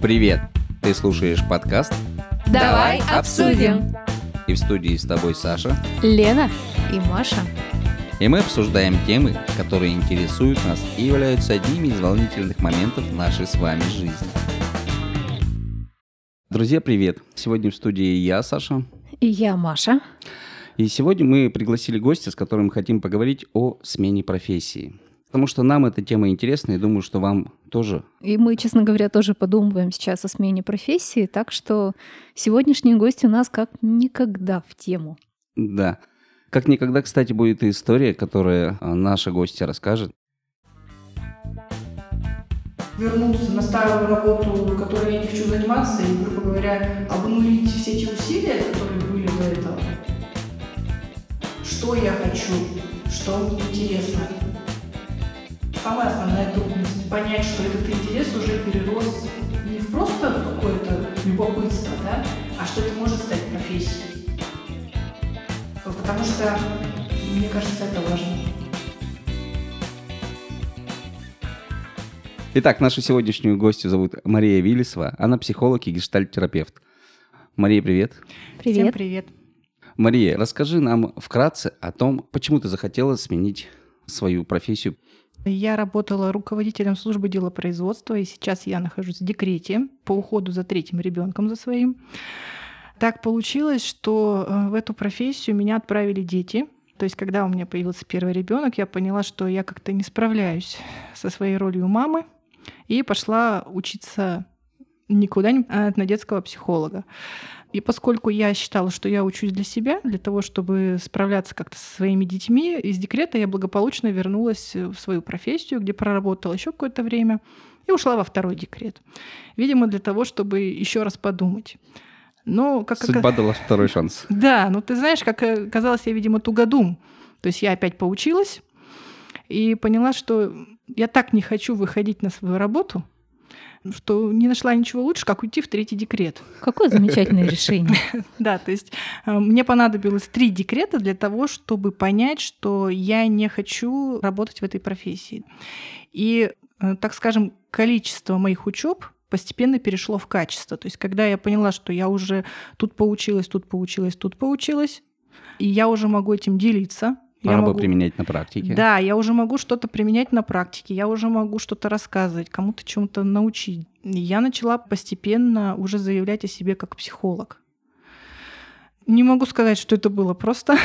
Привет! Ты слушаешь подкаст «Давай обсудим». И в студии с тобой Саша, Лена и Маша. И мы обсуждаем темы, которые интересуют нас и являются одними из волнительных моментов нашей с вами жизни. Друзья, привет! Сегодня в студии я, Саша. И я, Маша. И сегодня мы пригласили гостя, с которым хотим поговорить о смене профессии. Потому что нам эта тема интересна, и думаю, что вам тоже. И мы, честно говоря, тоже подумываем сейчас о смене профессии, так что сегодняшний гость у нас как никогда в тему. Да. Как никогда, кстати, будет и история, которую наша гостья расскажет. Вернулся на старую работу, которой я не хочу заниматься, и, грубо говоря, обнулить все те усилия, которые были до этого. Что я хочу, что мне интересно. Самая основная трудность — понять, что этот интерес уже перерос не в просто какое-то любопытство, да, а что это может стать профессией. Потому что, мне кажется, это важно. Итак, нашу сегодняшнюю гостью зовут Мария Вилисова. Она психолог и гештальт-терапевт. Мария, привет. Привет. Всем привет. Мария, расскажи нам вкратце о том, почему ты захотела сменить свою профессию. Я работала руководителем службы делопроизводства, и сейчас я нахожусь в декрете по уходу за третьим ребенком за своим. Так получилось, что в эту профессию меня отправили дети. То есть, когда у меня появился первый ребенок, я поняла, что я как-то не справляюсь со своей ролью мамы, и пошла учиться не куда-нибудь, а на детского психолога. И поскольку я считала, что я учусь для себя, для того, чтобы справляться как-то со своими детьми, из декрета я благополучно вернулась в свою профессию, где проработала еще какое-то время, и ушла во второй декрет. Видимо, для того, чтобы еще раз подумать. Но, судьба дала второй шанс. Да, но ты знаешь, как оказалось, я, видимо, тугодум. То есть я опять поучилась и поняла, что я так не хочу выходить на свою работу, что не нашла ничего лучше, как уйти в третий декрет. Какое замечательное решение. Да, то есть мне понадобилось 3 декрета для того, чтобы понять, что я не хочу работать в этой профессии. И, так скажем, количество моих учеб постепенно перешло в качество. То есть когда я поняла, что я уже тут поучилась, и я уже могу этим делиться, Пора бы применять на практике. Да, я уже могу что-то применять на практике, я уже могу что-то рассказывать, кому-то чему-то научить. Я начала постепенно уже заявлять о себе как психолог. Не могу сказать, что это было просто.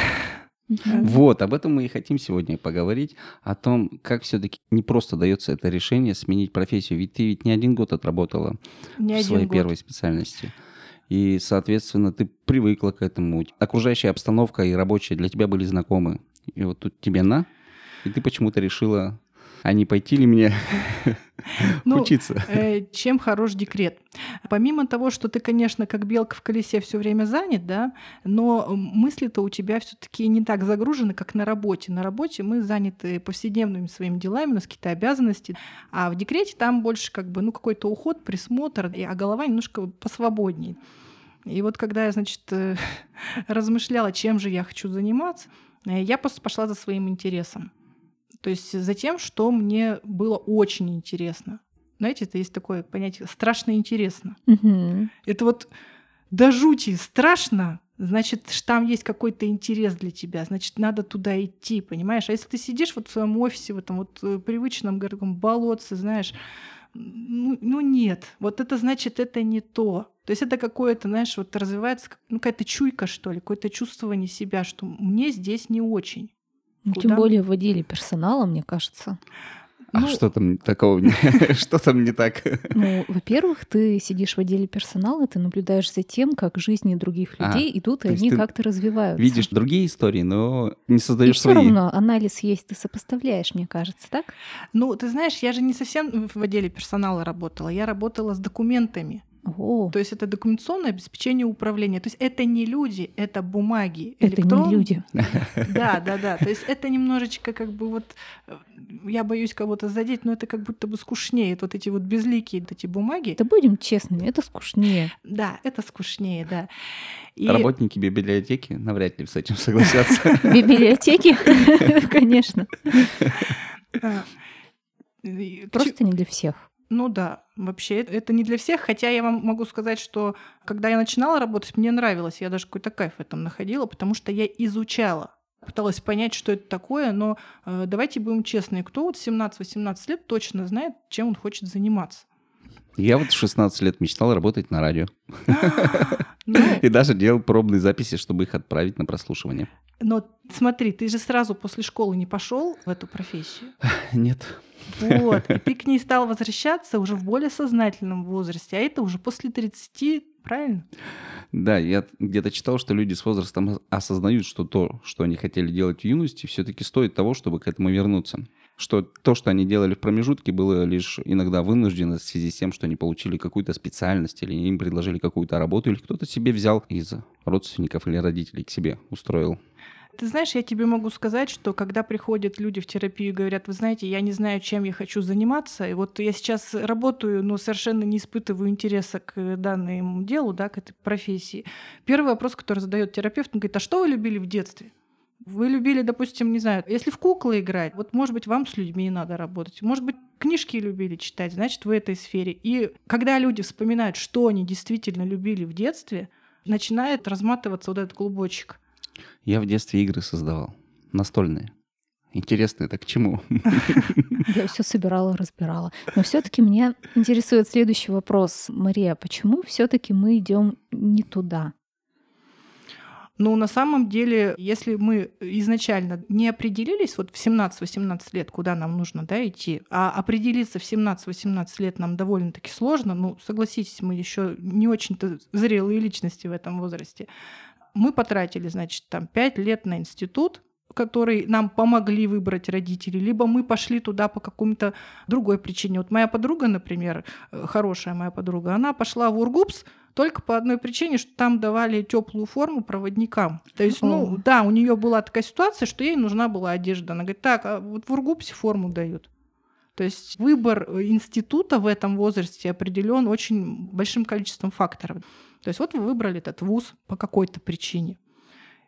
Вот, об этом мы и хотим сегодня поговорить, о том, как все-таки не просто дается это решение сменить профессию. Ведь ты не 1 год отработала в своей первой специальности. И, соответственно, ты привыкла к этому. Окружающая обстановка и рабочая для тебя были знакомы. И вот тут тебе на, и ты почему-то решила, а не пойти ли мне учиться? Чем хорош декрет? Помимо того, что ты, конечно, как белка в колесе все время занят, да, но мысли-то у тебя все-таки не так загружены, как на работе. На работе мы заняты повседневными своими делами, у нас какие-то обязанности, а в декрете там больше какой-то уход, присмотр, а голова немножко посвободнее. И вот когда я, размышляла, чем же я хочу заниматься, я просто пошла за своим интересом. То есть за тем, что мне было очень интересно. Знаете, это есть такое понятие «страшно интересно». Угу. Это до жути страшно, значит, там есть какой-то интерес для тебя, значит, надо туда идти, понимаешь? А если ты сидишь в своем офисе, в этом привычном городском болотце, знаешь, нет, это значит, это не то. То есть это какое-то, развивается какая-то чуйка, что ли, какое-то чувствование себя, что мне здесь не очень. Тем более в отделе персонала, мне кажется. Что там такого? Что там не так? Во-первых, ты сидишь в отделе персонала, ты наблюдаешь за тем, как жизни других людей идут, и они как-то развиваются. Видишь другие истории, но не создаешь свои. И всё равно анализ есть, ты сопоставляешь, мне кажется, так? Ты знаешь, я же не совсем в отделе персонала работала. Я работала с документами. О. То есть это документационное обеспечение управления. То есть это не люди, это бумаги. Это не люди. Да. То есть это немножечко как бы вот... Я боюсь кого-то задеть, но это как будто бы скучнее. Вот эти вот безликие эти бумаги. Да будем честными, это скучнее. Да, это скучнее, да. И... Работники библиотеки навряд ли с этим согласятся. Библиотеки? Конечно. Просто не для всех. Ну да, вообще это не для всех, хотя я вам могу сказать, что когда я начинала работать, мне нравилось, я даже какой-то кайф в этом находила, потому что я изучала, пыталась понять, что это такое, но давайте будем честны, кто вот 17-18 лет точно знает, чем он хочет заниматься? Я вот 16 лет мечтал работать на радио. И даже делал пробные записи, чтобы их отправить на прослушивание. Но смотри, ты же сразу после школы не пошел в эту профессию? Нет. Вот, и ты к ней стал возвращаться уже в более сознательном возрасте, а это уже после 30, правильно? Да, я где-то читал, что люди с возрастом осознают, что то, что они хотели делать в юности, все-таки стоит того, чтобы к этому вернуться. Что то, что они делали в промежутке, было лишь иногда вынуждено в связи с тем, что они получили какую-то специальность, или им предложили какую-то работу, или кто-то себе взял из родственников или родителей к себе устроил. Ты знаешь, я тебе могу сказать, что когда приходят люди в терапию и говорят, вы знаете, я не знаю, чем я хочу заниматься, и вот я сейчас работаю, но совершенно не испытываю интереса к данному делу, да, к этой профессии. Первый вопрос, который задает терапевт, он говорит, а что вы любили в детстве? Вы любили, допустим, не знаю, если в куклы играть, вот, может быть, вам с людьми надо работать, может быть, книжки любили читать, значит, в этой сфере. И когда люди вспоминают, что они действительно любили в детстве, начинает разматываться вот этот клубочек. Я в детстве игры создавал, настольные. Интересно, это к чему? Я все собирала, разбирала. Но все-таки меня интересует следующий вопрос, Мария, почему все-таки мы идем не туда? Ну, на самом деле, если мы изначально не определились вот в 17-18 лет, куда нам нужно, да, идти, а определиться в 17-18 лет нам довольно-таки сложно, ну, согласитесь, мы еще не очень-то зрелые личности в этом возрасте. Мы потратили, значит, там 5 лет на институт, который нам помогли выбрать родители, либо мы пошли туда по какому-то другой причине. Вот моя подруга, например, хорошая моя подруга, она пошла в Ургупс только по одной причине, что там давали теплую форму проводникам. То есть, ну, да, у нее была такая ситуация, что ей нужна была одежда. Она говорит, так, а вот в Ургупсе форму дают. То есть выбор института в этом возрасте определен очень большим количеством факторов. То есть вот вы выбрали этот вуз по какой-то причине.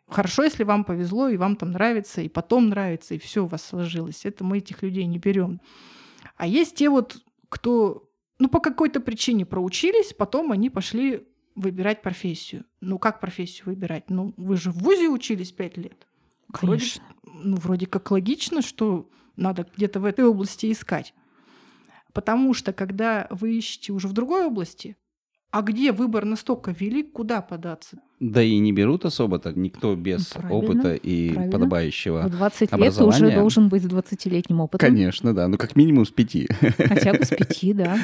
Хорошо, если вам повезло, и вам там нравится, и потом нравится, и все у вас сложилось. Это мы этих людей не берем. А есть те вот, кто, ну, по какой-то причине проучились, потом они пошли выбирать профессию. Ну, как профессию выбирать? Ну, вы же в вузе учились 5 лет. Конечно. Вроде как логично, что надо где-то в этой области искать. Потому что, когда вы ищете уже в другой области, а где выбор настолько велик, куда податься? Да и не берут особо-то никто без опыта и подобающего образования. В 20 лет ты уже должен быть с 20-летним опытом. Конечно, да. Ну, как минимум с 5. Хотя бы с 5, да.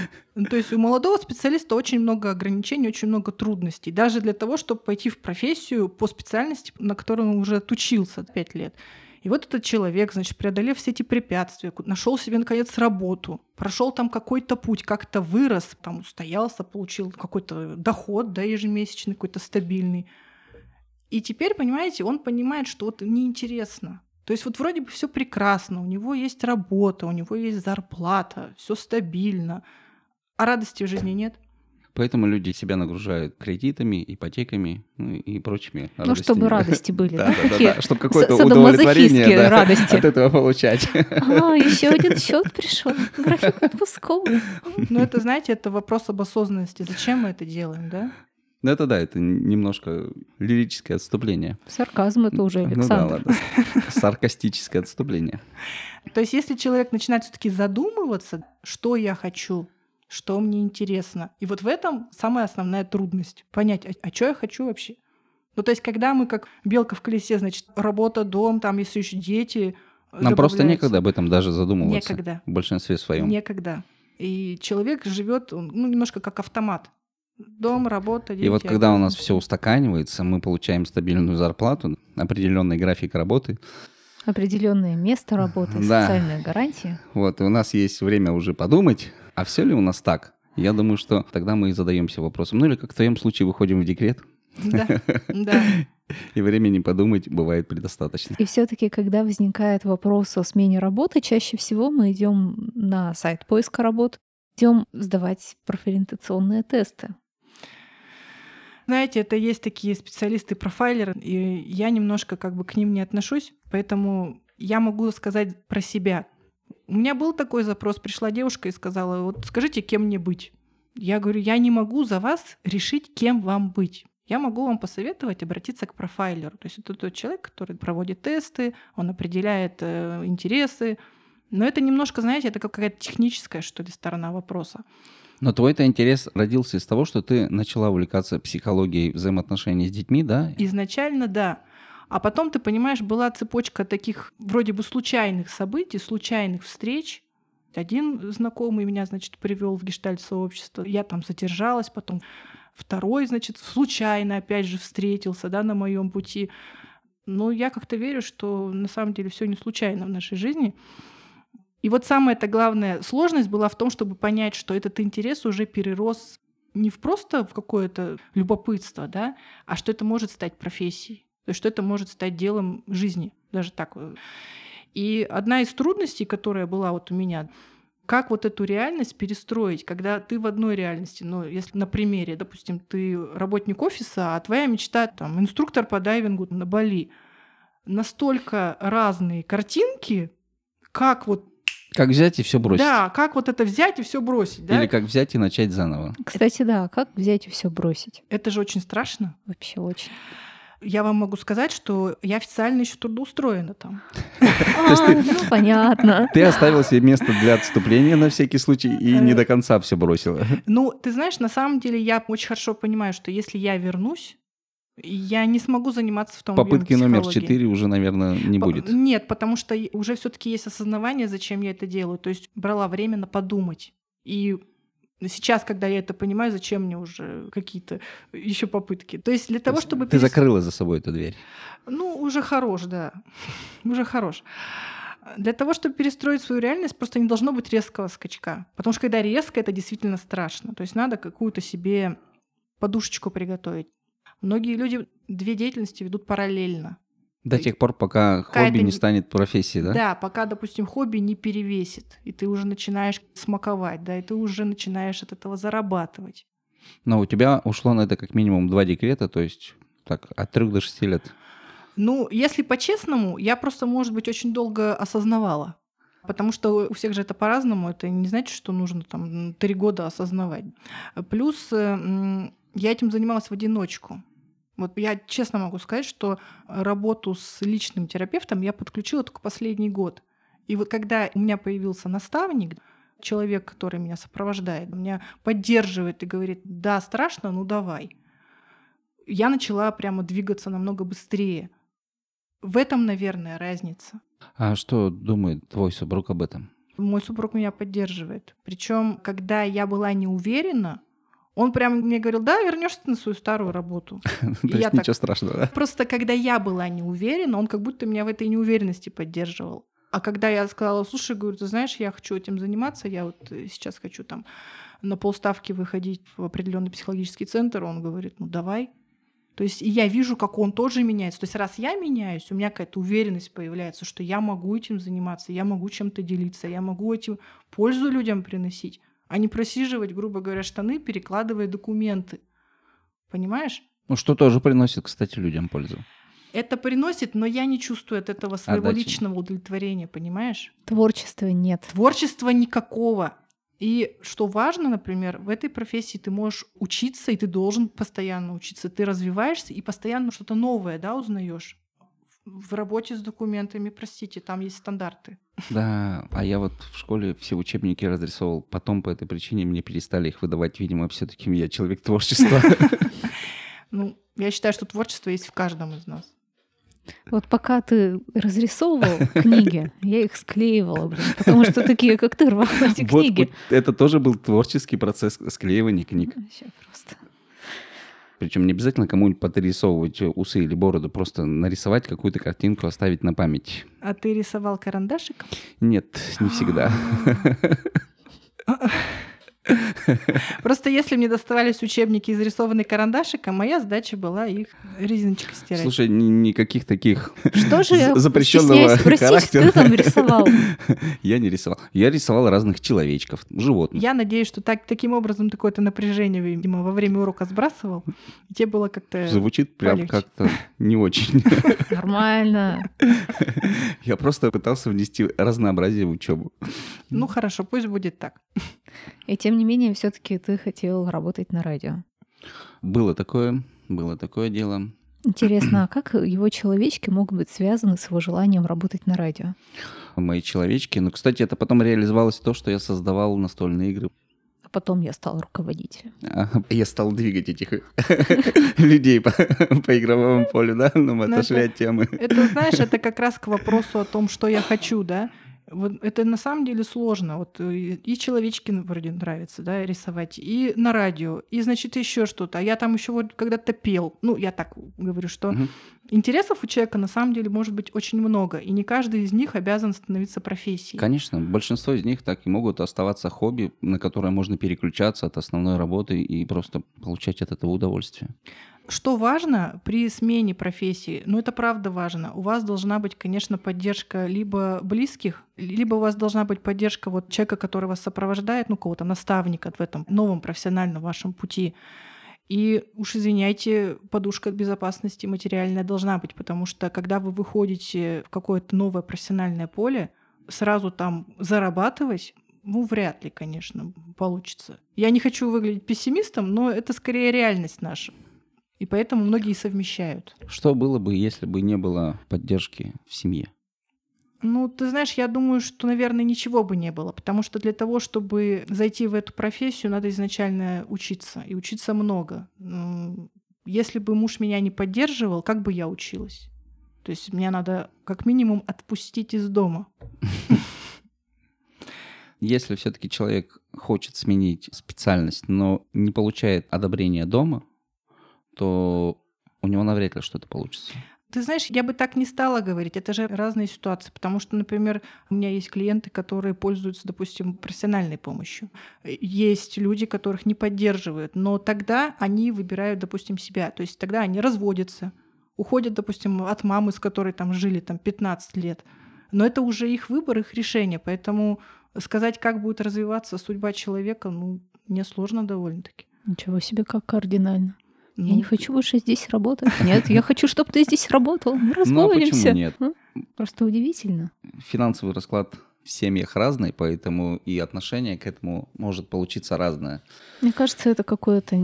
То есть у молодого специалиста очень много ограничений, очень много трудностей. Даже для того, чтобы пойти в профессию по специальности, на которой он уже отучился 5 лет. И вот этот человек, значит, преодолев все эти препятствия, нашел себе, наконец, работу, прошел там какой-то путь, как-то вырос, там устоялся, получил какой-то доход, да, ежемесячный, какой-то стабильный. И теперь, понимаете, он понимает, что вот неинтересно. То есть вот вроде бы все прекрасно, у него есть работа, у него есть зарплата, все стабильно, а радости в жизни нет. Поэтому люди себя нагружают кредитами, ипотеками, ну, и прочими радостями. Ну, чтобы радости были. Да. Чтобы какое-то удовлетворение от этого получать. Еще один счет пришел. График отпусков. Ну, это, знаете, это вопрос об осознанности. Зачем мы это делаем, да? Ну, это да, это немножко лирическое отступление. Сарказм это уже, Александр. Ну, да, ладно. Саркастическое отступление. То есть, если человек начинает все-таки задумываться, что я хочу, что мне интересно. И вот в этом самая основная трудность. Понять, а что я хочу вообще? Ну, то есть, когда мы как белка в колесе, значит, работа, дом, там, если еще дети... Нам просто некогда об этом даже задумываться. Некогда. В большинстве своем. Некогда. И человек живет, ну, немножко как автомат. Дом, работа, дети. И вот когда у нас все устаканивается, мы получаем стабильную зарплату, определенный график работы... Определенное место работы, да. Социальная гарантия. Вот, и у нас есть время уже подумать, а все ли у нас так? Я думаю, что тогда мы и задаемся вопросом. Ну или как в твоем случае выходим в декрет. Да, да. И времени подумать бывает предостаточно. И все-таки, когда возникает вопрос о смене работы, чаще всего мы идем на сайт поиска работ, идем сдавать профориентационные тесты. Знаете, это есть такие специалисты-профайлеры, и я немножко как бы к ним не отношусь, поэтому я могу сказать про себя. У меня был такой запрос, пришла девушка и сказала: вот скажите, кем мне быть? Я говорю, я не могу за вас решить, кем вам быть. Я могу вам посоветовать обратиться к профайлеру. То есть это тот человек, который проводит тесты, он определяет интересы. Но это немножко, знаете, это какая-то техническая, что ли, сторона вопроса. Но твой-то интерес родился из того, что ты начала увлекаться психологией взаимоотношений с детьми, да? Изначально, да. А потом, ты понимаешь, была цепочка таких вроде бы случайных событий, случайных встреч. Один знакомый меня, значит, привел в гештальт-сообщество. Я там задержалась, потом второй, значит, случайно опять же встретился, да, на моем пути. Но я как-то верю, что на самом деле все не случайно в нашей жизни. И вот самая-то главная сложность была в том, чтобы понять, что этот интерес уже перерос не в просто в какое-то любопытство, да, а что это может стать профессией, то есть что это может стать делом жизни, даже так. И одна из трудностей, которая была вот у меня, как вот эту реальность перестроить, когда ты в одной реальности, ну, если на примере, допустим, ты работник офиса, а твоя мечта, там, инструктор по дайвингу на Бали. Настолько разные картинки, как вот... Как взять и все бросить. Да, как вот это взять и все бросить. Да? Или как взять и начать заново. Кстати, да, как взять и все бросить. Это же очень страшно. Вообще очень. Я вам могу сказать, что я официально еще трудоустроена там. Понятно. Ты оставила себе место для отступления на всякий случай и не до конца все бросила. Ну, ты знаешь, на самом деле я очень хорошо понимаю, что если я вернусь, я не смогу заниматься в том объеме психологии. Попытки номер 4 уже, наверное, не будет. Нет, потому что уже все-таки есть осознавание, зачем я это делаю. То есть брала время на подумать. И сейчас, когда я это понимаю, зачем мне уже какие-то еще попытки? То есть для того, чтобы... Ты закрыла за собой эту дверь. Ну, уже хорош, да. Уже хорош. Для того, чтобы перестроить свою реальность, просто не должно быть резкого скачка. Потому что когда резко, это действительно страшно. То есть надо какую-то себе подушечку приготовить. Многие люди две деятельности ведут параллельно. До тех пор, пока хобби не станет профессией, да? Да, пока, допустим, хобби не перевесит, и ты уже начинаешь смаковать, да, и ты уже начинаешь от этого зарабатывать. Но у тебя ушло на это как минимум 2 декрета, то есть так, от 3 до 6 лет. Ну, если по-честному, я просто, может быть, очень долго осознавала, потому что у всех же это по-разному, это не значит, что нужно там 3 года осознавать. Плюс я этим занималась в одиночку. Вот я честно могу сказать, что работу с личным терапевтом я подключила только последний год. И вот когда у меня появился наставник, человек, который меня сопровождает, меня поддерживает и говорит: да, страшно, ну давай. Я начала прямо двигаться намного быстрее. В этом, наверное, разница. А что думает твой супруг об этом? Мой супруг меня поддерживает. Причем, когда я была не уверена, он прям мне говорил: да, вернешься на свою старую работу. То есть ничего страшного, да? Просто когда я была не уверена, он как будто меня в этой неуверенности поддерживал. А когда я сказала: слушай, говорю, ты знаешь, я хочу этим заниматься, я вот сейчас хочу там на полставки выходить в определенный психологический центр, он говорит: ну давай. То есть я вижу, как он тоже меняется. То есть раз я меняюсь, у меня какая-то уверенность появляется, что я могу этим заниматься, я могу чем-то делиться, я могу этим пользу людям приносить, а не просиживать, грубо говоря, штаны, перекладывая документы. Понимаешь? Ну, что тоже приносит, кстати, людям пользу. Это приносит, но я не чувствую от этого своего личного удовлетворения, понимаешь? Творчества нет. Творчества никакого. И что важно, например, в этой профессии ты можешь учиться, и ты должен постоянно учиться. Ты развиваешься и постоянно что-то новое, да, узнаешь. В работе с документами, простите, там есть стандарты. Да, а я вот в школе все учебники разрисовывал. Потом по этой причине мне перестали их выдавать. Видимо, все-таки я человек творчества. Ну, я считаю, что творчество есть в каждом из нас. Вот пока ты разрисовывал книги, я их склеивала, блин, потому что такие, как ты, рвал эти книги. Это тоже был творческий процесс склеивания книг. Вообще просто... Причем не обязательно кому-нибудь подрисовывать усы или бороду, просто нарисовать какую-то картинку, оставить на память. А ты рисовал карандашиком? Нет, не всегда. Просто если мне доставались учебники, изрисованные карандашиком, моя задача была их резиночкой стирать. Слушай, никаких таких запрещенного характера. Что там рисовал? Я не рисовал. Я рисовал разных человечков, животных. Я надеюсь, что таким образом такое-то напряжение, видимо, во время урока сбрасывал. И тебе было как-то звучит прям полегче. Как-то не очень. Нормально. Я просто пытался внести разнообразие в учебу. Ну хорошо, пусть будет так. И тем не менее, все-таки ты хотел работать на радио. Было такое дело. Интересно, а как его человечки могут быть связаны с его желанием работать на радио? Мои человечки. Ну, кстати, это потом реализовалось то, что я создавал настольные игры. А потом я стал руководителем. Я стал двигать этих людей по игровому полю, да? Но мы отошли от темы. Это, знаешь, это как раз к вопросу о том, что я хочу, да? Вот это на самом деле сложно. Вот и человечки вроде нравится, да, рисовать, и на радио, и, значит, еще что-то. А я там еще вот когда-то пел. Ну, я так говорю, что интересов у человека на самом деле может быть очень много, и не каждый из них обязан становиться профессией. Конечно, большинство из них так и могут оставаться хобби, на которое можно переключаться от основной работы и просто получать от этого удовольствие. Что важно при смене профессии? Ну, это правда важно. У вас должна быть, конечно, поддержка либо близких, либо у вас должна быть поддержка вот человека, который вас сопровождает, ну, кого-то наставника в этом новом профессиональном вашем пути. И уж извиняйте, подушка безопасности материальная должна быть, потому что когда вы выходите в какое-то новое профессиональное поле, сразу там зарабатывать, ну, вряд ли, конечно, получится. Я не хочу выглядеть пессимистом, но это скорее реальность наша. И поэтому многие совмещают. Что было бы, если бы не было поддержки в семье? Ну, ты знаешь, я думаю, что, наверное, ничего бы не было, потому что для того, чтобы зайти в эту профессию, надо изначально учиться, и учиться много. Если бы муж меня не поддерживал, как бы я училась? То есть меня надо как минимум отпустить из дома. Если все-таки человек хочет сменить специальность, но не получает одобрения дома, то у него навряд ли что-то получится. Ты знаешь, я бы так не стала говорить. Это же разные ситуации. Потому что, например, у меня есть клиенты, которые пользуются, допустим, профессиональной помощью. Есть люди, которых не поддерживают. Но тогда они выбирают, допустим, себя. То есть тогда они разводятся, уходят, допустим, от мамы, с которой там жили там, 15 лет. Но это уже их выбор, их решение. Поэтому сказать, как будет развиваться судьба человека, ну, мне сложно довольно-таки. Ничего себе, как кардинально. Я не хочу больше здесь работать. Нет, я хочу, чтобы ты здесь работал. Мы разговариваемся. Ну, а почему нет? Просто удивительно. Финансовый расклад в семьях разный, поэтому и отношение к этому может получиться разное. Мне кажется, это какое-то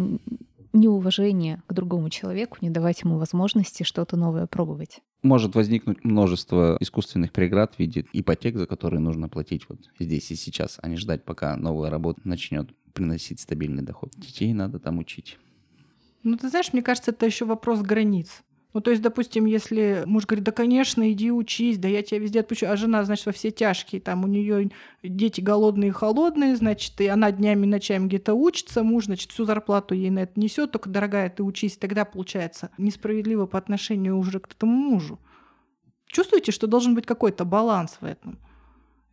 неуважение к другому человеку, не давать ему возможности что-то новое пробовать. Может возникнуть множество искусственных преград в виде ипотек, за которые нужно платить вот здесь и сейчас, а не ждать, пока новая работа начнет приносить стабильный доход. Детей надо там учить. Ну, ты знаешь, мне кажется, это еще вопрос границ. Ну, то есть, допустим, если муж говорит, да, конечно, иди учись, да я тебя везде отпущу, а жена, значит, во все тяжкие, там у нее дети голодные и холодные, значит, и она днями и ночами где-то учится, муж, значит, всю зарплату ей на это несет, только, дорогая, ты учись, тогда получается несправедливо по отношению уже к этому мужу. Чувствуете, что должен быть какой-то баланс в этом?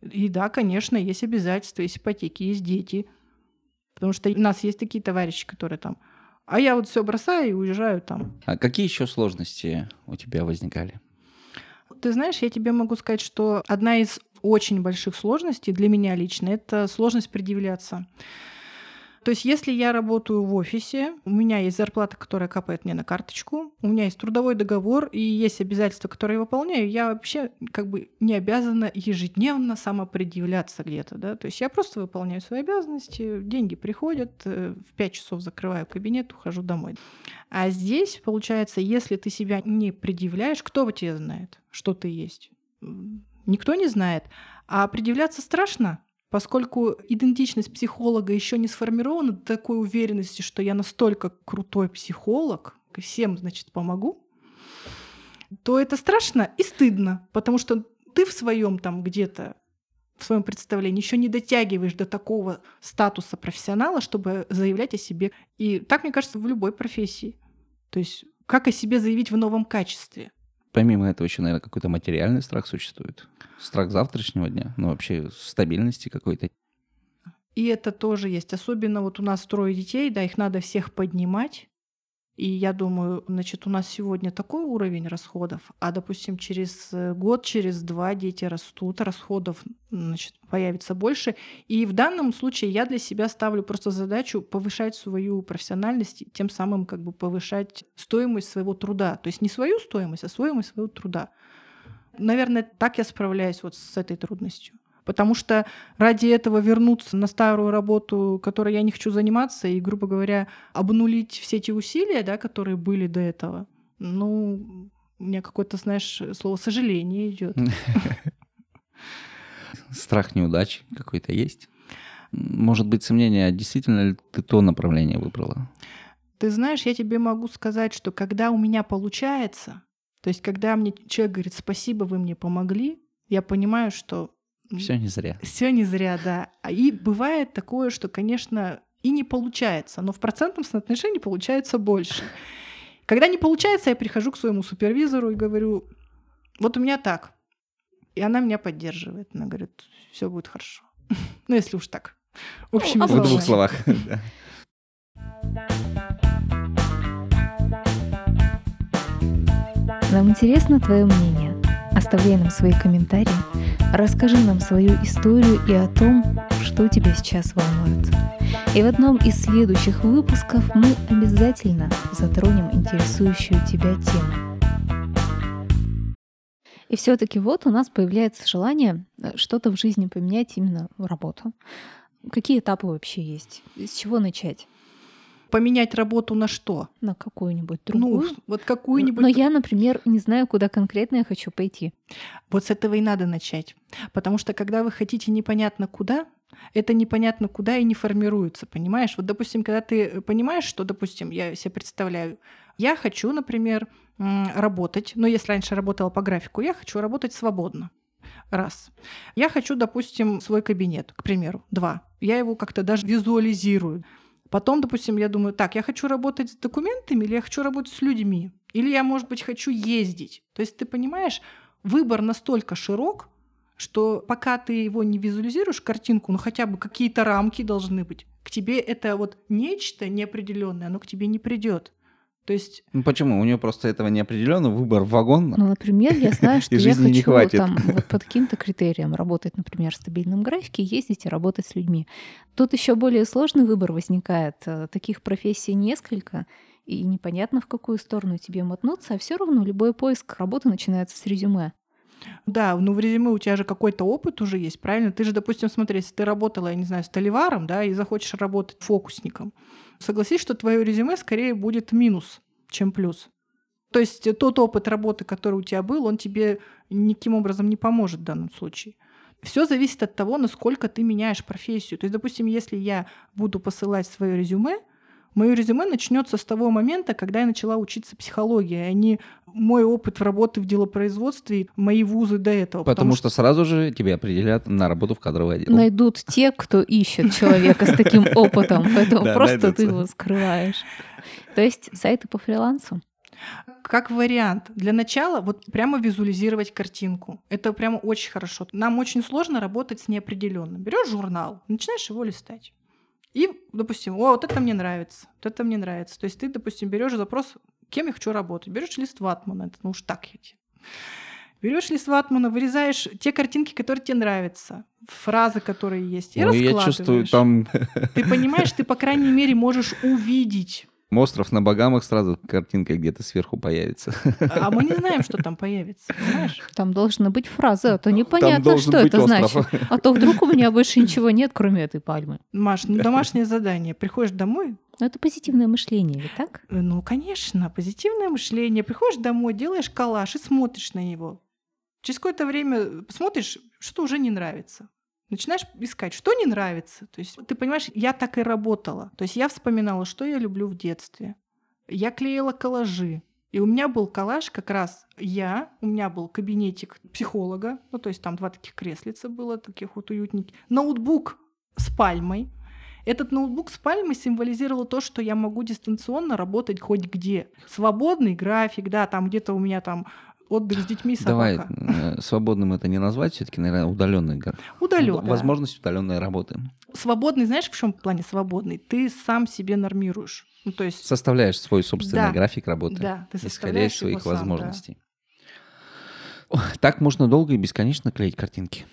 И да, конечно, есть обязательства, есть ипотеки, есть дети, потому что у нас есть такие товарищи, которые там... А я вот все бросаю и уезжаю там. А какие еще сложности у тебя возникали? Ты знаешь, я тебе могу сказать, что одна из очень больших сложностей для меня лично — это сложность предъявляться. То есть если я работаю в офисе, у меня есть зарплата, которая капает мне на карточку, у меня есть трудовой договор и есть обязательства, которые я выполняю, я вообще как бы не обязана ежедневно самопредъявляться где-то. Да? То есть я просто выполняю свои обязанности, деньги приходят, в 5 часов закрываю кабинет, ухожу домой. А здесь, получается, если ты себя не предъявляешь, кто тебя знает, что ты есть? Никто не знает. А предъявляться страшно. Поскольку идентичность психолога еще не сформирована до такой уверенности, что я настолько крутой психолог, всем, значит, помогу, то это страшно и стыдно, потому что ты в своем там где-то, в своем представлении еще не дотягиваешь до такого статуса профессионала, чтобы заявлять о себе. И так, мне кажется, в любой профессии. То есть как о себе заявить в новом качестве? Помимо этого еще, наверное, какой-то материальный страх существует. Страх завтрашнего дня, ну вообще стабильности какой-то. И это тоже есть. Особенно вот у нас 3 детей, да, их надо всех поднимать. И я думаю, значит, у нас сегодня такой уровень расходов, а, допустим, через год, через 2 дети растут, расходов, значит, появится больше. И в данном случае я для себя ставлю просто задачу повышать свою профессиональность, тем самым как бы повышать стоимость своего труда. То есть не свою стоимость, а стоимость своего труда. Наверное, так я справляюсь вот с этой трудностью. Потому что ради этого вернуться на старую работу, которой я не хочу заниматься, и, грубо говоря, обнулить все те усилия, да, которые были до этого, ну, у меня какое-то, знаешь, слово «сожаление» идет. Страх неудач какой-то есть? Может быть, сомнение, действительно ли ты то направление выбрала? Ты знаешь, я тебе могу сказать, что когда у меня получается, то есть когда мне человек говорит «спасибо, вы мне помогли», я понимаю, что все не зря. Все не зря, да. И бывает такое, что, конечно, и не получается, но в процентном соотношении получается больше. Когда не получается, я прихожу к своему супервизору и говорю: вот у меня так. И она меня поддерживает. Она говорит: все будет хорошо. Ну, если уж так. В общем, в 2 словах. Нам интересно твое мнение. Оставляй нам свои комментарии, расскажи нам свою историю и о том, что тебя сейчас волнует. И в одном из следующих выпусков мы обязательно затронем интересующую тебя тему. И все-таки вот у нас появляется желание что-то в жизни поменять, именно работу. Какие этапы вообще есть? С чего начать? Поменять работу на что? На какую-нибудь другую. Ну, вот какую-нибудь. Но я, например, не знаю, куда конкретно я хочу пойти. Вот с этого и надо начать. Потому что когда вы хотите непонятно куда, это непонятно куда и не формируется, понимаешь? Вот, допустим, когда ты понимаешь, что, допустим, я себе представляю, я хочу, например, работать, но если раньше работала по графику, я хочу работать свободно. Раз. Я хочу, допустим, свой кабинет, к примеру. 2. Я его как-то даже визуализирую. Потом, допустим, я думаю, так, я хочу работать с документами или я хочу работать с людьми? Или я, может быть, хочу ездить? То есть ты понимаешь, выбор настолько широк, что пока ты его не визуализируешь, картинку, ну хотя бы какие-то рамки должны быть, к тебе это вот нечто неопределенное, оно к тебе не придет. То есть... Ну почему? У нее просто этого неопределенного, выбор вагон. Ну, например, я знаю, что я хочу там, вот, под каким-то критерием работать, например, в стабильном графике, ездить и работать с людьми. Тут еще более сложный выбор возникает. Таких профессий несколько, и непонятно, в какую сторону тебе мотнуться, а все равно любой поиск работы начинается с резюме. Да, ну в резюме у тебя же какой-то опыт уже есть, правильно? Ты же, допустим, смотри, если ты работала, я не знаю, столеваром, да, и захочешь работать фокусником, согласись, что твое резюме скорее будет минус, чем плюс. То есть тот опыт работы, который у тебя был, он тебе никаким образом не поможет в данном случае. Все зависит от того, насколько ты меняешь профессию. То есть, допустим, если я буду посылать свое резюме, мое резюме начнется с того момента, когда я начала учиться психологии, а не мой опыт работы в делопроизводстве, мои вузы до этого. Потому что сразу же тебя определят на работу в кадровый отдел. Найдут те, кто ищет человека с таким опытом, поэтому просто ты его скрываешь. То есть сайты по фрилансу? Как вариант. Для начала вот прямо визуализировать картинку. Это прямо очень хорошо. Нам очень сложно работать с неопределенным. Берешь журнал, начинаешь его листать. И, допустим, вот это мне нравится, вот это мне нравится. То есть ты, допустим, берешь запрос, кем я хочу работать. Берешь лист ватмана, это ну уж так я тебе. Берешь лист ватмана, вырезаешь те картинки, которые тебе нравятся, фразы, которые есть, и раскладываешь. Я чувствую, там... Ты понимаешь, ты, по крайней мере, можешь увидеть. Остров на Багамах, сразу картинка где-то сверху появится. А мы не знаем, что там появится, понимаешь? Там должна быть фраза, а то непонятно, что это остров. Значит. А то вдруг у меня больше ничего нет, кроме этой пальмы. Маш, ну домашнее задание. Приходишь домой... Ну это позитивное мышление, ведь так? Ну, конечно, позитивное мышление. Приходишь домой, делаешь коллаж и смотришь на него. Через какое-то время смотришь, что уже не нравится. Начинаешь искать, что не нравится. То есть ты понимаешь, я так и работала. То есть я вспоминала, что я люблю в детстве. Я клеила коллажи. И у меня был коллаж как раз у меня был кабинетик психолога. Ну, то есть там 2 таких креслица было, таких вот уютненьких. Ноутбук с пальмой. Этот ноутбук с пальмой символизировал то, что я могу дистанционно работать хоть где. Свободный график, да, там где-то у меня там отдых с детьми, собака. Давай, свободным это не назвать, все-таки, наверное, удаленный график. удаленно. Возможность удаленной работы. Свободный, знаешь, в чем плане свободный? Ты сам себе нормируешь. Ну, то есть... Составляешь свой собственный график работы, ты исходя из своих возможностей. Так можно долго и бесконечно клеить картинки.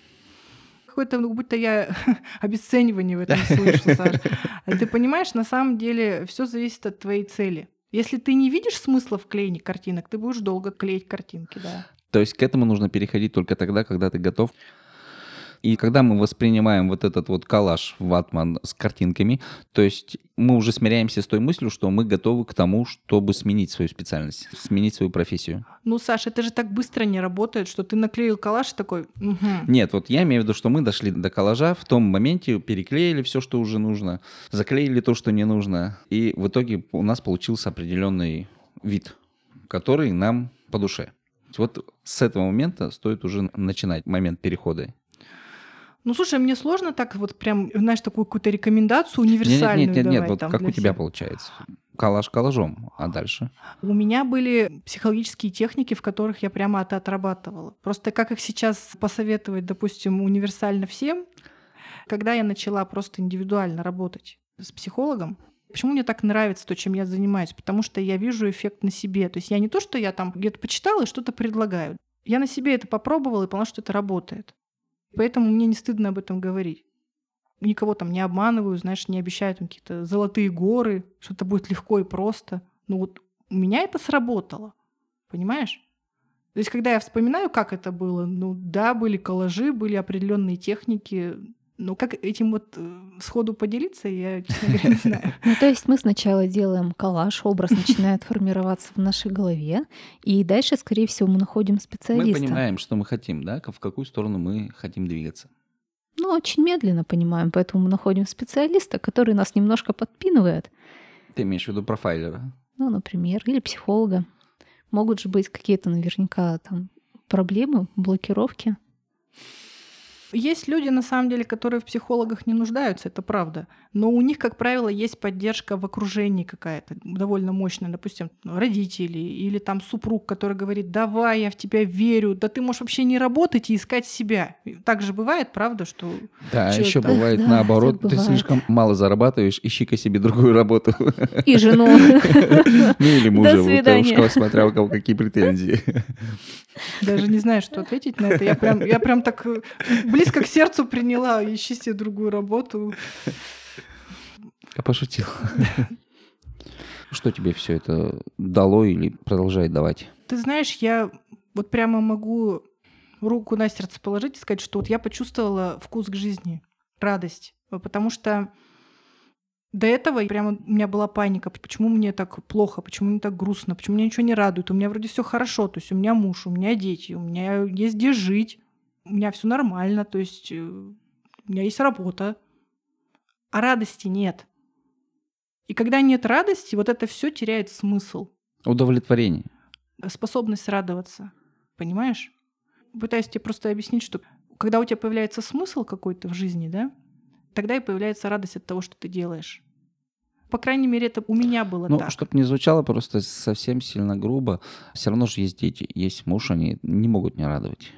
Какое-то, ну, будто я обесценивание в этом слышу, Саша. Ты понимаешь, на самом деле все зависит от твоей цели. Если ты не видишь смысла в клеении картинок, ты будешь долго клеить картинки, да. То есть к этому нужно переходить только тогда, когда ты готов. И когда мы воспринимаем вот этот вот коллаж ватман с картинками, то есть мы уже смиряемся с той мыслью, что мы готовы к тому, чтобы сменить свою специальность, сменить свою профессию. Ну, Саша, это же так быстро не работает, что ты наклеил коллаж такой... Угу. Нет, вот я имею в виду, что мы дошли до коллажа, в том моменте переклеили все, что уже нужно, заклеили то, что не нужно, и в итоге у нас получился определенный вид, который нам по душе. Вот с этого момента стоит уже начинать момент перехода. Ну, слушай, мне сложно так вот прям, знаешь, такую какую-то рекомендацию универсальную давать. Нет, вот как у тебя получается? Коллаж коллажом, а дальше? У меня были психологические техники, в которых я прямо это отрабатывала. Просто как их сейчас посоветовать, допустим, универсально всем, когда я начала просто индивидуально работать с психологом. Почему мне так нравится то, чем я занимаюсь? Потому что я вижу эффект на себе. То есть я не то, что я там где-то почитала и что-то предлагаю. Я на себе это попробовала и поняла, что это работает. Поэтому мне не стыдно об этом говорить. Никого там не обманываю, знаешь, не обещаю там какие-то золотые горы, что-то будет легко и просто. Но вот у меня это сработало, понимаешь? То есть когда я вспоминаю, как это было, ну да, были коллажи, были определенные техники, но как этим вот сходу поделиться, я, честно говоря, не знаю. Ну, то есть мы сначала делаем коллаж, образ начинает формироваться в нашей голове, и дальше, скорее всего, мы находим специалиста. Мы понимаем, что мы хотим, да, в какую сторону мы хотим двигаться. Ну, очень медленно понимаем, поэтому мы находим специалиста, который нас немножко подпинывает. Ты имеешь в виду профайлера? Ну, например, или психолога. Могут же быть какие-то наверняка там проблемы, блокировки. Есть люди, на самом деле, которые в психологах не нуждаются, это правда. Но у них, как правило, есть поддержка в окружении какая-то довольно мощная. Допустим, родители или там супруг, который говорит: давай, я в тебя верю, да ты можешь вообще не работать и искать себя. Так же бывает, правда, что... Да, еще бывает наоборот, ты слишком мало зарабатываешь, ищи-ка себе другую работу. И жену. Ну или мужа, вот, смотря у кого какие претензии. Даже не знаю, что ответить на это. Я прям так... Близко к сердцу приняла, ищи себе другую работу. Я пошутил. Что тебе все это дало или продолжает давать? Ты знаешь, я вот прямо могу руку на сердце положить и сказать, что вот я почувствовала вкус к жизни, радость. Потому что до этого прямо у меня была паника. Почему мне так плохо, почему мне так грустно, почему меня ничего не радует. У меня вроде все хорошо, то есть у меня муж, у меня дети, у меня есть где жить. У меня все нормально, то есть у меня есть работа, а радости нет. И когда нет радости, вот это все теряет смысл. Удовлетворение. Способность радоваться, понимаешь? Пытаюсь тебе просто объяснить, что когда у тебя появляется смысл какой-то в жизни, да, тогда и появляется радость от того, что ты делаешь. По крайней мере, это у меня было так. Ну, чтобы не звучало просто совсем сильно грубо, все равно же есть дети, есть муж, они не могут не радовать.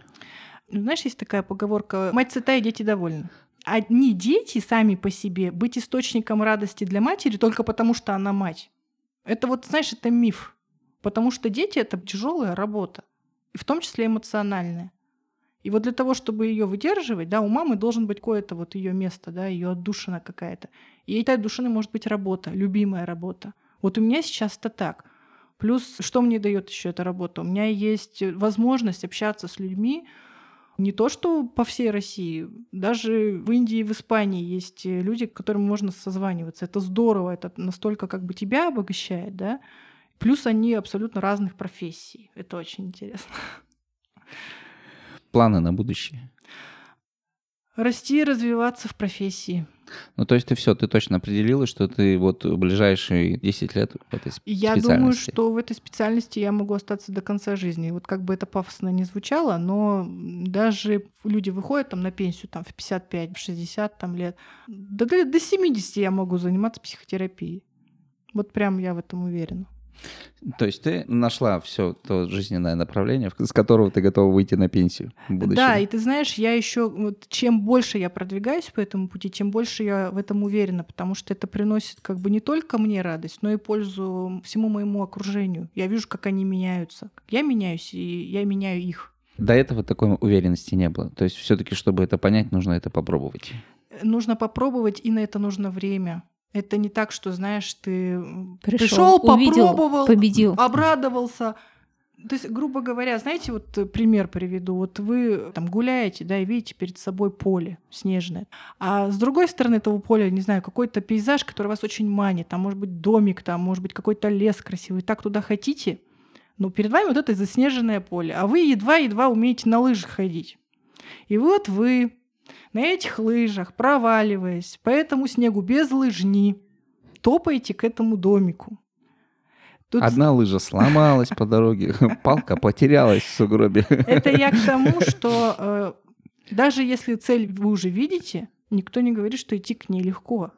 Знаешь, есть такая поговорка: мать сыта и дети довольны. Одни дети сами по себе быть источником радости для матери только потому, что она мать. Это вот, знаешь, это миф. Потому что дети — это тяжелая работа, и в том числе эмоциональная. И вот для того, чтобы ее выдерживать, да, у мамы должен быть какое-то вот ее место, да, ее отдушина какая-то. И этой отдушиной может быть работа, любимая работа. Вот у меня сейчас это так. Плюс, что мне дает еще эта работа? У меня есть возможность общаться с людьми. Не то, что по всей России, даже в Индии, в Испании есть люди, к которым можно созваниваться. Это здорово, это настолько как бы тебя обогащает, да? Плюс они абсолютно разных профессий. Это очень интересно. Планы на будущее? Расти и развиваться в профессии. Ну, то есть ты точно определилась, что ты вот в ближайшие 10 лет в этой специальности? Я думаю, что в этой специальности я могу остаться до конца жизни. Вот как бы это пафосно не звучало, но даже люди выходят там на пенсию там, в 55-60 там, лет. До 70 я могу заниматься психотерапией. Вот прям я в этом уверена. То есть ты нашла все то жизненное направление, с которого ты готова выйти на пенсию в будущем. Да, и ты знаешь, я еще вот, чем больше я продвигаюсь по этому пути, тем больше я в этом уверена, потому что это приносит как бы не только мне радость, но и пользу всему моему окружению. Я вижу, как они меняются. Я меняюсь, и я меняю их. До этого такой уверенности не было. То есть все-таки, чтобы это понять, нужно это попробовать. Нужно попробовать, и на это нужно время. Это не так, что, знаешь, ты пришел, попробовал, увидел, победил, обрадовался. То есть, грубо говоря, знаете, вот пример приведу. Вот вы там гуляете, да, и видите перед собой поле снежное. А с другой стороны этого поля, не знаю, какой-то пейзаж, который вас очень манит. Там может быть домик, там может быть какой-то лес красивый. Так туда хотите, но перед вами вот это заснеженное поле. А вы едва-едва умеете на лыжах ходить. И вот вы... на этих лыжах, проваливаясь по этому снегу без лыжни, топаете к этому домику. Тут... одна лыжа сломалась по дороге, палка потерялась в сугробе. Это я к тому, что даже если цель вы уже видите, никто не говорит, что идти к ней легко.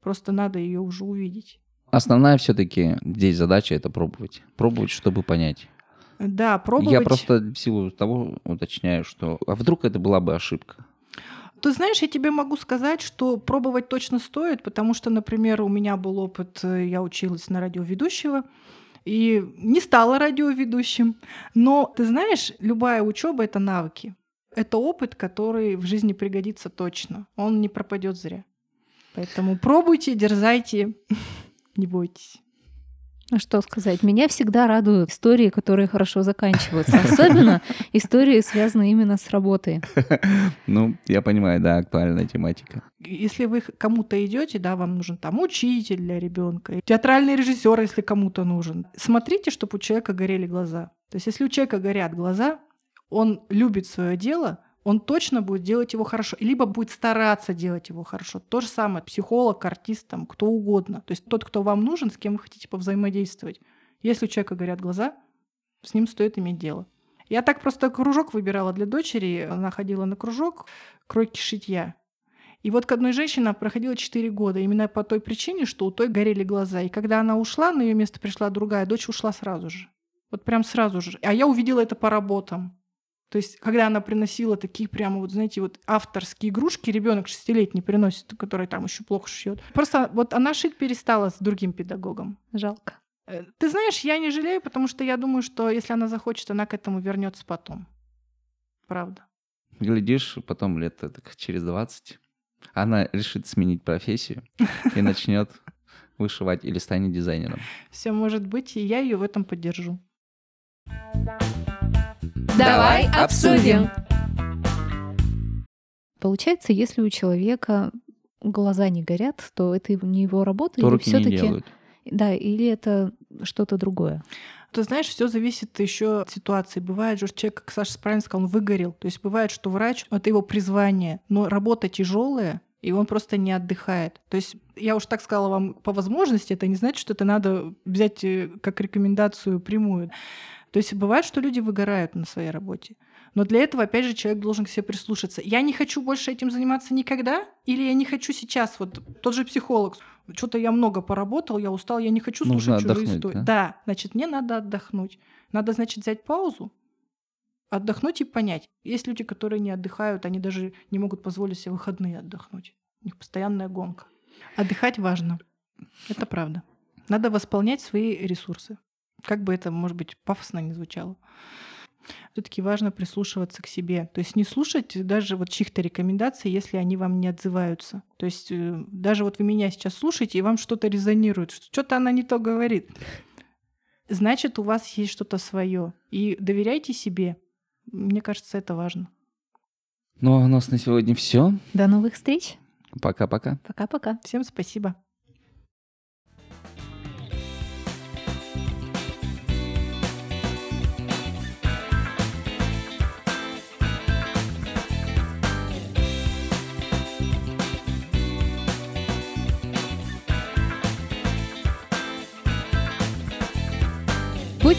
Просто надо ее уже увидеть. Основная все-таки здесь задача — это пробовать. Пробовать, чтобы понять. Да, пробовать. Я просто в силу того уточняю, что а вдруг это была бы ошибка? Ты знаешь, я тебе могу сказать, что пробовать точно стоит, потому что, например, у меня был опыт, я училась на радиоведущего и не стала радиоведущим. Но, ты знаешь, любая учеба — это навыки. Это опыт, который в жизни пригодится точно. Он не пропадет зря. Поэтому пробуйте, дерзайте, не бойтесь. Что сказать? Меня всегда радуют истории, которые хорошо заканчиваются. Особенно истории, связанные именно с работой. Ну, я понимаю, да, актуальная тематика. Если вы кому-то идете, да, вам нужен там учитель для ребенка, театральный режиссер, если кому-то нужен. Смотрите, чтобы у человека горели глаза. То есть, если у человека горят глаза, он любит свое дело, он точно будет делать его хорошо, либо будет стараться делать его хорошо. То же самое психолог, артист, там, кто угодно. То есть тот, кто вам нужен, с кем вы хотите повзаимодействовать. Если у человека горят глаза, с ним стоит иметь дело. Я так просто кружок выбирала для дочери. Она ходила на кружок «Кройки шитья». И вот к одной женщине проходила 4 года именно по той причине, что у той горели глаза. И когда она ушла, на ее место пришла другая, дочь ушла сразу же. Вот прям сразу же. А я увидела это по работам. То есть, когда она приносила такие прямо, вот, знаете, вот авторские игрушки, ребенок 6-летний приносит, который там еще плохо шьет. Просто вот она шить перестала с другим педагогом. Жалко. Ты знаешь, я не жалею, потому что я думаю, что если она захочет, она к этому вернется потом. Правда. Глядишь, потом лет так, через 20 она решит сменить профессию и начнет вышивать или станет дизайнером. Все может быть, и я ее в этом поддержу. Давай обсудим! Получается, если у человека глаза не горят, то это не его работа, или все-таки. Да, или это что-то другое. Ты знаешь, все зависит еще от ситуации. Бывает же, человек, как Саша правильно сказал, он выгорел. То есть бывает, что врач — это его призвание, но работа тяжелая, и он просто не отдыхает. То есть я уж так сказала вам по возможности, это не значит, что это надо взять как рекомендацию прямую. То есть бывает, что люди выгорают на своей работе. Но для этого, опять же, человек должен к себе прислушаться. Я не хочу больше этим заниматься никогда, или я не хочу сейчас, вот тот же психолог, что-то я много поработал, я устал, я не хочу слушать чужие истории. Да, значит, мне надо отдохнуть. Надо, значит, взять паузу, отдохнуть и понять. Есть люди, которые не отдыхают, они даже не могут позволить себе выходные отдохнуть. У них постоянная гонка. Отдыхать важно. Это правда. Надо восполнять свои ресурсы. Как бы это, может быть, пафосно не звучало. Все-таки важно прислушиваться к себе. То есть не слушать даже вот чьих-то рекомендаций, если они вам не отзываются. То есть даже вот вы меня сейчас слушаете, и вам что-то резонирует, что-то она не то говорит. Значит, у вас есть что-то свое. И доверяйте себе. Мне кажется, это важно. Ну, а у нас на сегодня все. До новых встреч. Пока-пока. Пока-пока. Всем спасибо. Будь